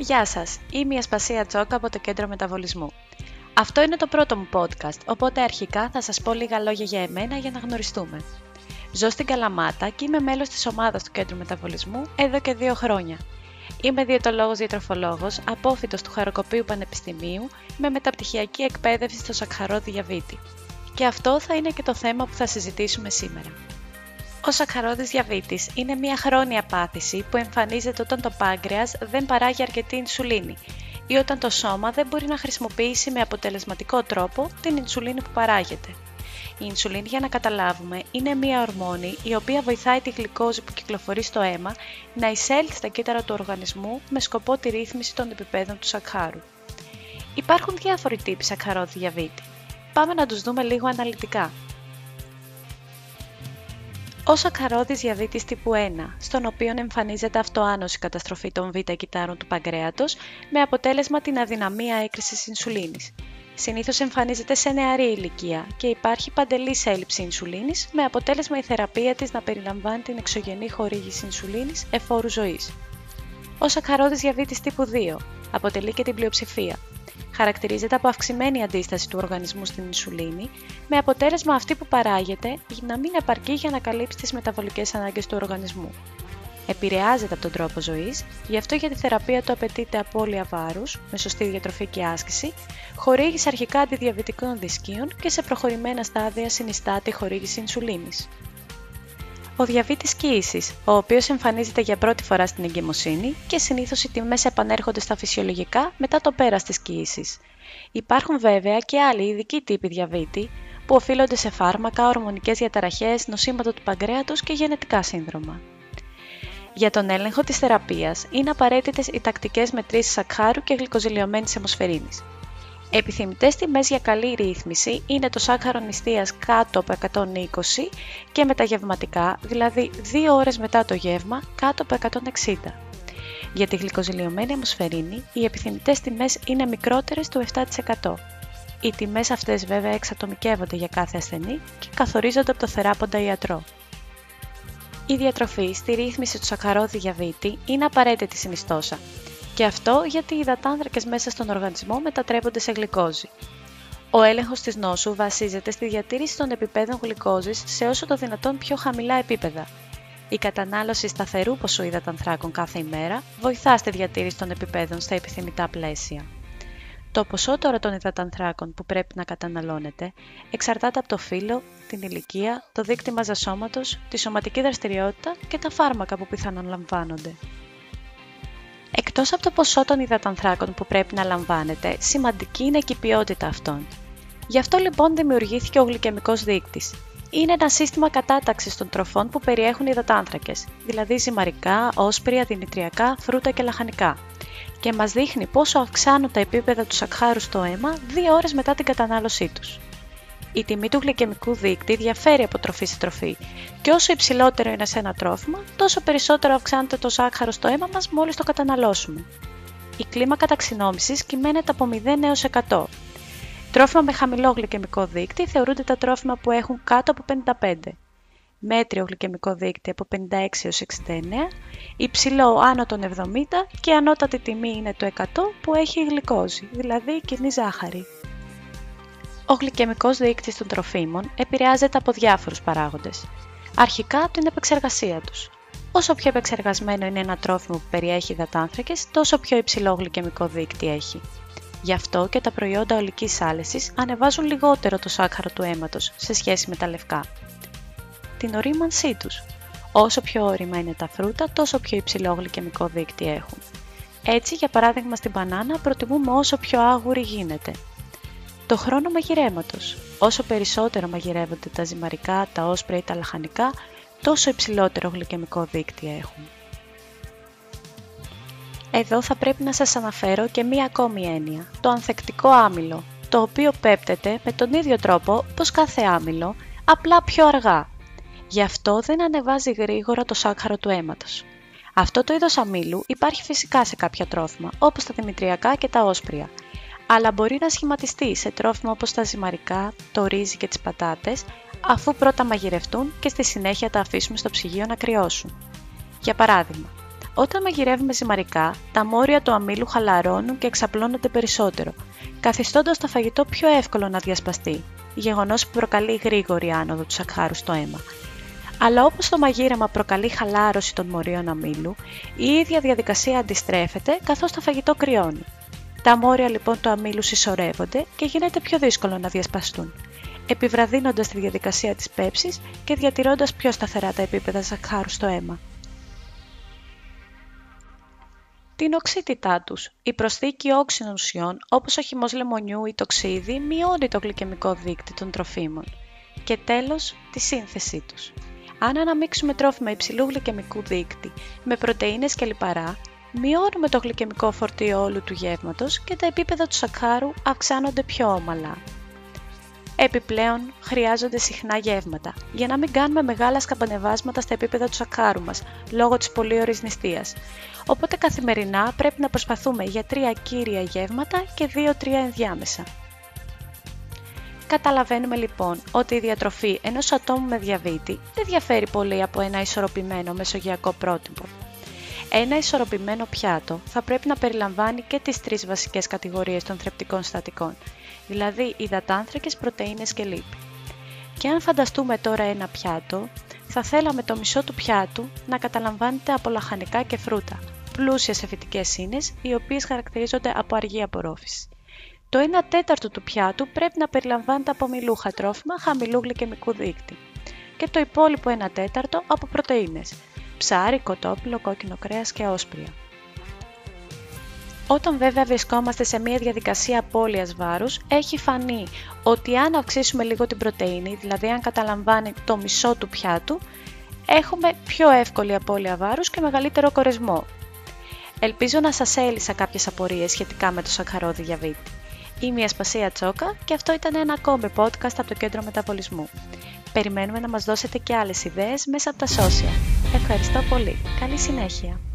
Γεια σας, είμαι η Ασπασία Τζόκα από το Κέντρο Μεταβολισμού. Αυτό είναι το πρώτο μου podcast, οπότε αρχικά θα σας πω λίγα λόγια για εμένα για να γνωριστούμε. Ζω στην Καλαμάτα και είμαι μέλος της ομάδας του Κέντρου Μεταβολισμού εδώ και 2 χρόνια. Είμαι διαιτολόγος-διατροφολόγος, απόφοιτος του Χαροκοπείου Πανεπιστημίου με μεταπτυχιακή εκπαίδευση στο Σακχαρώδη Διαβήτη. Και αυτό θα είναι και το θέμα που θα συζητήσουμε σήμερα. Ο σακχαρώδης διαβήτης είναι μια χρόνια πάθηση που εμφανίζεται όταν το πάγκρεας δεν παράγει αρκετή ινσουλίνη ή όταν το σώμα δεν μπορεί να χρησιμοποιήσει με αποτελεσματικό τρόπο την ινσουλίνη που παράγεται. Η ινσουλίνη, για να καταλάβουμε, είναι μια ορμόνη η οποία βοηθάει τη γλυκόζη που κυκλοφορεί στο αίμα να εισέλθει στα κύτταρα του οργανισμού με σκοπό τη ρύθμιση των επιπέδων του σακχάρου. Υπάρχουν διάφοροι τύποι σακχαρώδη διαβήτη. Πάμε να τους δούμε λίγο αναλυτικά. Ο σακχαρώδης διαβήτης τύπου 1, στον οποίο εμφανίζεται αυτοάνωση καταστροφή των β' κυττάρων του παγκρέατος με αποτέλεσμα την αδυναμία έκρησης ινσουλίνης. Συνήθως εμφανίζεται σε νεαρή ηλικία και υπάρχει παντελής έλλειψη ινσουλίνης με αποτέλεσμα η θεραπεία της να περιλαμβάνει την εξωγενή χορήγηση ινσουλίνης εφόρου ζωής. Ο σακχαρώδης διαβήτης τύπου 2 αποτελεί και την πλειοψηφία. Χαρακτηρίζεται από αυξημένη αντίσταση του οργανισμού στην ινσουλίνη, με αποτέλεσμα αυτή που παράγεται να μην επαρκεί για να καλύψει τις μεταβολικές ανάγκες του οργανισμού. Επηρεάζεται από τον τρόπο ζωής, γι' αυτό για τη θεραπεία του απαιτείται απώλεια βάρους, με σωστή διατροφή και άσκηση, χορήγηση αρχικά αντιδιαβητικών δισκίων και σε προχωρημένα στάδια συνιστά τη χορήγηση ινσουλίνης. Ο διαβήτης κύησης, ο οποίος εμφανίζεται για πρώτη φορά στην εγκυμοσύνη και συνήθως οι τιμές επανέρχονται στα φυσιολογικά μετά το πέρας της κύησης. Υπάρχουν βέβαια και άλλοι ειδικοί τύποι διαβήτη που οφείλονται σε φάρμακα, ορμονικές διαταραχές, νοσήματα του παγκρέατος και γενετικά σύνδρομα. Για τον έλεγχο της θεραπείας είναι απαραίτητες οι τακτικές μετρήσεις σακχάρου και γλυκοζηλιωμένης αιμοσφαιρίνης. Επιθυμητές τιμές για καλή ρύθμιση είναι το σάκχαρο νηστείας κάτω από 120 και μεταγευματικά, δηλαδή 2 ώρες μετά το γεύμα, κάτω από 160. Για τη γλυκοζηλιωμένη αιμοσφαιρίνη, οι επιθυμητές τιμές είναι μικρότερες του 7%. Οι τιμές αυτές βέβαια εξατομικεύονται για κάθε ασθενή και καθορίζονται από το θεράποντα ιατρό. Η διατροφή στη ρύθμιση του σακχαρώδη διαβήτη είναι απαραίτητη συνιστόσα. Και αυτό γιατί οι υδατάνθρακες μέσα στον οργανισμό μετατρέπονται σε γλυκόζη. Ο έλεγχος της νόσου βασίζεται στη διατήρηση των επιπέδων γλυκόζης σε όσο το δυνατόν πιο χαμηλά επίπεδα. Η κατανάλωση σταθερού ποσού υδατανθράκων κάθε ημέρα βοηθά στη διατήρηση των επιπέδων στα επιθυμητά πλαίσια. Το ποσό τώρα των υδατανθράκων που πρέπει να καταναλώνεται εξαρτάται από το φύλο, την ηλικία, το δείκτη μάζας σώματος, τη σωματική δραστηριότητα και τα φάρμακα που πιθανόν λαμβάνονται. Εκτός από το ποσό των υδατανθράκων που πρέπει να λαμβάνετε, σημαντική είναι και η ποιότητα αυτών. Γι' αυτό λοιπόν δημιουργήθηκε ο γλυκαιμικός δείκτης. Είναι ένα σύστημα κατάταξης των τροφών που περιέχουν υδατάνθρακες, δηλαδή ζυμαρικά, όσπρια, δημητριακά, φρούτα και λαχανικά, και μας δείχνει πόσο αυξάνουν τα επίπεδα του σακχάρου στο αίμα 2 ώρες μετά την κατανάλωσή τους. Η τιμή του γλυκαιμικού δείκτη διαφέρει από τροφή σε τροφή και όσο υψηλότερο είναι σε ένα τρόφιμα, τόσο περισσότερο αυξάνεται το σάκχαρο στο αίμα μας μόλις το καταναλώσουμε. Η κλίμακα ταξινόμησης κυμαίνεται από 0 έως 100. Τρόφιμα με χαμηλό γλυκαιμικό δείκτη θεωρούνται τα τρόφιμα που έχουν κάτω από 55. Μέτριο γλυκαιμικό δείκτη από 56 έως 69, υψηλό άνω των 70 και ανώτατη τιμή είναι το 100 που έχει γλυκόζη, δηλαδή κοινή ζάχαρη. Ο γλυκαιμικός δείκτης των τροφίμων επηρεάζεται από διάφορους παράγοντες. Αρχικά από την επεξεργασία τους. Όσο πιο επεξεργασμένο είναι ένα τρόφιμο που περιέχει υδατάνθρακες, τόσο πιο υψηλό γλυκαιμικό δείκτη έχει. Γι' αυτό και τα προϊόντα ολικής άλεσης ανεβάζουν λιγότερο το σάκχαρο του αίματος σε σχέση με τα λευκά. Την ορίμανσή τους. Όσο πιο όριμα είναι τα φρούτα, τόσο πιο υψηλό γλυκαιμικό δείκτη έχουν. Έτσι, για παράδειγμα, στην μπανάνα προτιμούμε όσο πιο άγουρη γίνεται. Το χρόνο μαγειρέματος. Όσο περισσότερο μαγειρεύονται τα ζυμαρικά, τα όσπρια ή τα λαχανικά, τόσο υψηλότερο γλυκαιμικό δείκτη έχουν. Εδώ θα πρέπει να σας αναφέρω και μία ακόμη έννοια, το ανθεκτικό άμυλο, το οποίο πέπτεται με τον ίδιο τρόπο πως κάθε άμυλο, απλά πιο αργά. Γι' αυτό δεν ανεβάζει γρήγορα το σάκχαρο του αίματος. Αυτό το είδος αμύλου υπάρχει φυσικά σε κάποια τρόφιμα, όπως τα δημητριακά και τα όσπρια, αλλά μπορεί να σχηματιστεί σε τρόφιμα όπως τα ζυμαρικά, το ρύζι και τις πατάτες, αφού πρώτα μαγειρευτούν και στη συνέχεια τα αφήσουμε στο ψυγείο να κρυώσουν. Για παράδειγμα, Όταν μαγειρεύουμε ζυμαρικά, τα μόρια του αμύλου χαλαρώνουν και εξαπλώνονται περισσότερο, καθιστώντας το φαγητό πιο εύκολο να διασπαστεί, γεγονός που προκαλεί γρήγορη άνοδο του σακχάρου στο αίμα. Αλλά όπως το μαγείρεμα προκαλεί χαλάρωση των μορίων αμύλου, η ίδια διαδικασία αντιστρέφεται καθώς το φαγητό κρυώνει. Τα μόρια λοιπόν του αμύλου συσσωρεύονται και γίνεται πιο δύσκολο να διασπαστούν, επιβραδύνοντας τη διαδικασία της πέψης και διατηρώντας πιο σταθερά τα επίπεδα σακχάρου στο αίμα. Την οξύτητά τους, η προσθήκη όξινων ουσιών όπως ο χυμός λεμονιού ή το ξύδι μειώνει το γλυκαιμικό δείκτη των τροφίμων. Και τέλος, τη σύνθεσή τους. Αν αναμίξουμε τρόφιμα υψηλού γλυκαιμικού δείκτη με πρωτεΐνες και λιπαρά, μειώνουμε το γλυκαιμικό φορτίο όλου του γεύματος και τα επίπεδα του σακχάρου αυξάνονται πιο όμαλα. Επιπλέον, χρειάζονται συχνά γεύματα, για να μην κάνουμε μεγάλα σκαμπανεβάσματα στα επίπεδα του σακχάρου μας, λόγω της πολύωρης νηστείας. Οπότε καθημερινά πρέπει να προσπαθούμε για 3 κύρια γεύματα και 2-3 ενδιάμεσα. Καταλαβαίνουμε λοιπόν ότι η διατροφή ενός ατόμου με διαβήτη δεν διαφέρει πολύ από ένα ισορροπημένο μεσογειακό πρότυπο. Ένα ισορροπημένο πιάτο θα πρέπει να περιλαμβάνει και τις 3 βασικές κατηγορίες των θρεπτικών συστατικών, δηλαδή υδατάνθρακες, πρωτεΐνες και λίπη. Και αν φανταστούμε τώρα ένα πιάτο, θα θέλαμε το μισό του πιάτου να καταλαμβάνεται από λαχανικά και φρούτα, πλούσια σε φυτικές ίνες, οι οποίες χαρακτηρίζονται από αργή απορρόφηση. Το 1/4 του πιάτου πρέπει να περιλαμβάνεται από μιλούχα τρόφιμα χαμηλού γλυκαιμικού δείκτη και το υπόλοιπο 1/4 από πρωτεΐνες, ψάρι, κοτόπουλο, κόκκινο κρέας και όσπρια. Όταν βέβαια βρισκόμαστε σε μια διαδικασία απώλειας βάρους, έχει φανεί ότι αν αυξήσουμε λίγο την πρωτεΐνη, δηλαδή αν καταλαμβάνει το μισό του πιάτου, έχουμε πιο εύκολη απώλεια βάρους και μεγαλύτερο κορεσμό. Ελπίζω να σας έλυσα κάποιες απορίες σχετικά με το σακχαρώδη διαβήτη. Είμαι η Ασπασία Τζόκα και αυτό ήταν ένα ακόμη podcast από το Κέντρο Μεταβολισμού. Περιμένουμε να μας δώσετε και άλλες ιδέες μέσα από τα social. Ευχαριστώ πολύ. Καλή συνέχεια.